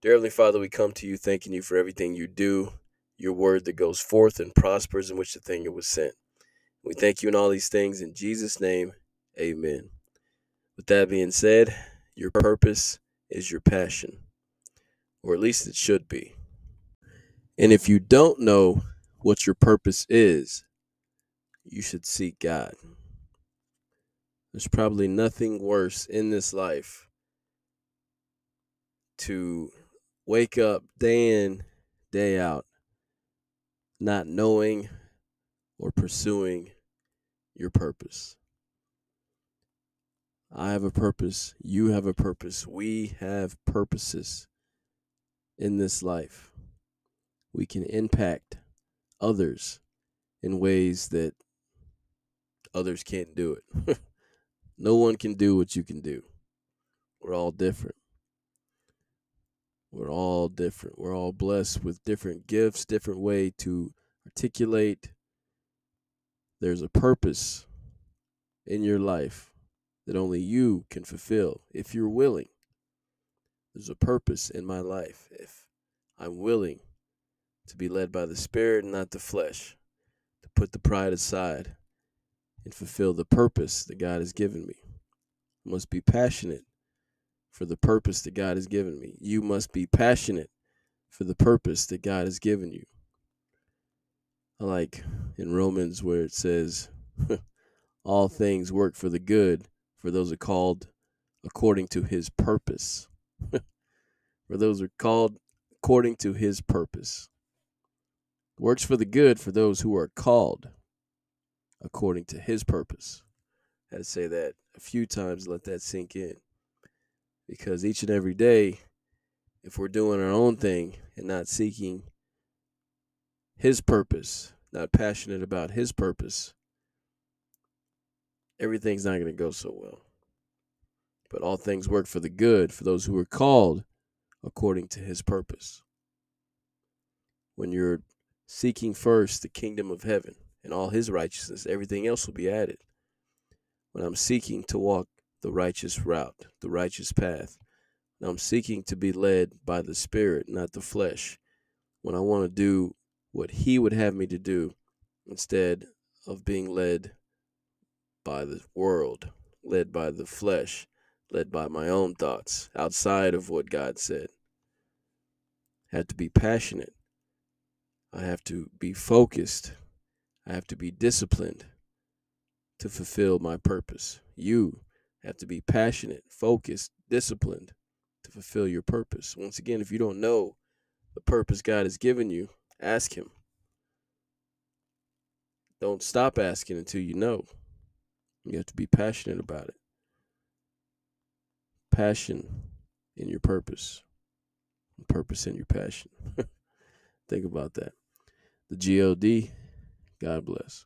Dear Heavenly Father, we come to you thanking you for everything you do, your word that goes forth and prospers in which the thing it was sent. We thank you in all these things. In Jesus' name, amen. With that being said, your purpose is your passion, or at least it should be. And if you don't know what your purpose is, you should seek God. There's probably nothing worse in this life to wake up day in, day out, not knowing or pursuing your purpose. I have a purpose. You have a purpose. We have purposes in this life. We can impact others in ways that others can't do it. No one can do what you can do. We're all different. We're all different. We're all blessed with different gifts, different way to articulate. There's a purpose in your life that only you can fulfill if you're willing. There's a purpose in my life if I'm willing to be led by the Spirit and not the flesh, to put the pride aside and fulfill the purpose that God has given me. I must be passionate for the purpose that God has given me. You must be passionate for the purpose that God has given you. I like in Romans where it says, all things work for the good for those who are called according to his purpose. For those who are called according to his purpose. Works for the good for those who are called according to his purpose. I had to say that a few times, let that sink in. Because each and every day, if we're doing our own thing and not seeking his purpose, not passionate about his purpose, everything's not going to go so well. But all things work for the good for those who are called according to his purpose. When you're seeking first the kingdom of heaven and all his righteousness, everything else will be added. When I'm seeking to walk the righteous route, the righteous path. And I'm seeking to be led by the Spirit, not the flesh. When I want to do what he would have me to do instead of being led by the world, led by the flesh, led by my own thoughts, outside of what God said. I have to be passionate. I have to be focused. I have to be disciplined to fulfill my purpose. You have to be passionate, focused, disciplined to fulfill your purpose. Once again, if you don't know the purpose God has given you, ask him. Don't stop asking until you know. You have to be passionate about it. Passion in your purpose. Purpose in your passion. Think about that. The G.O.D. God bless.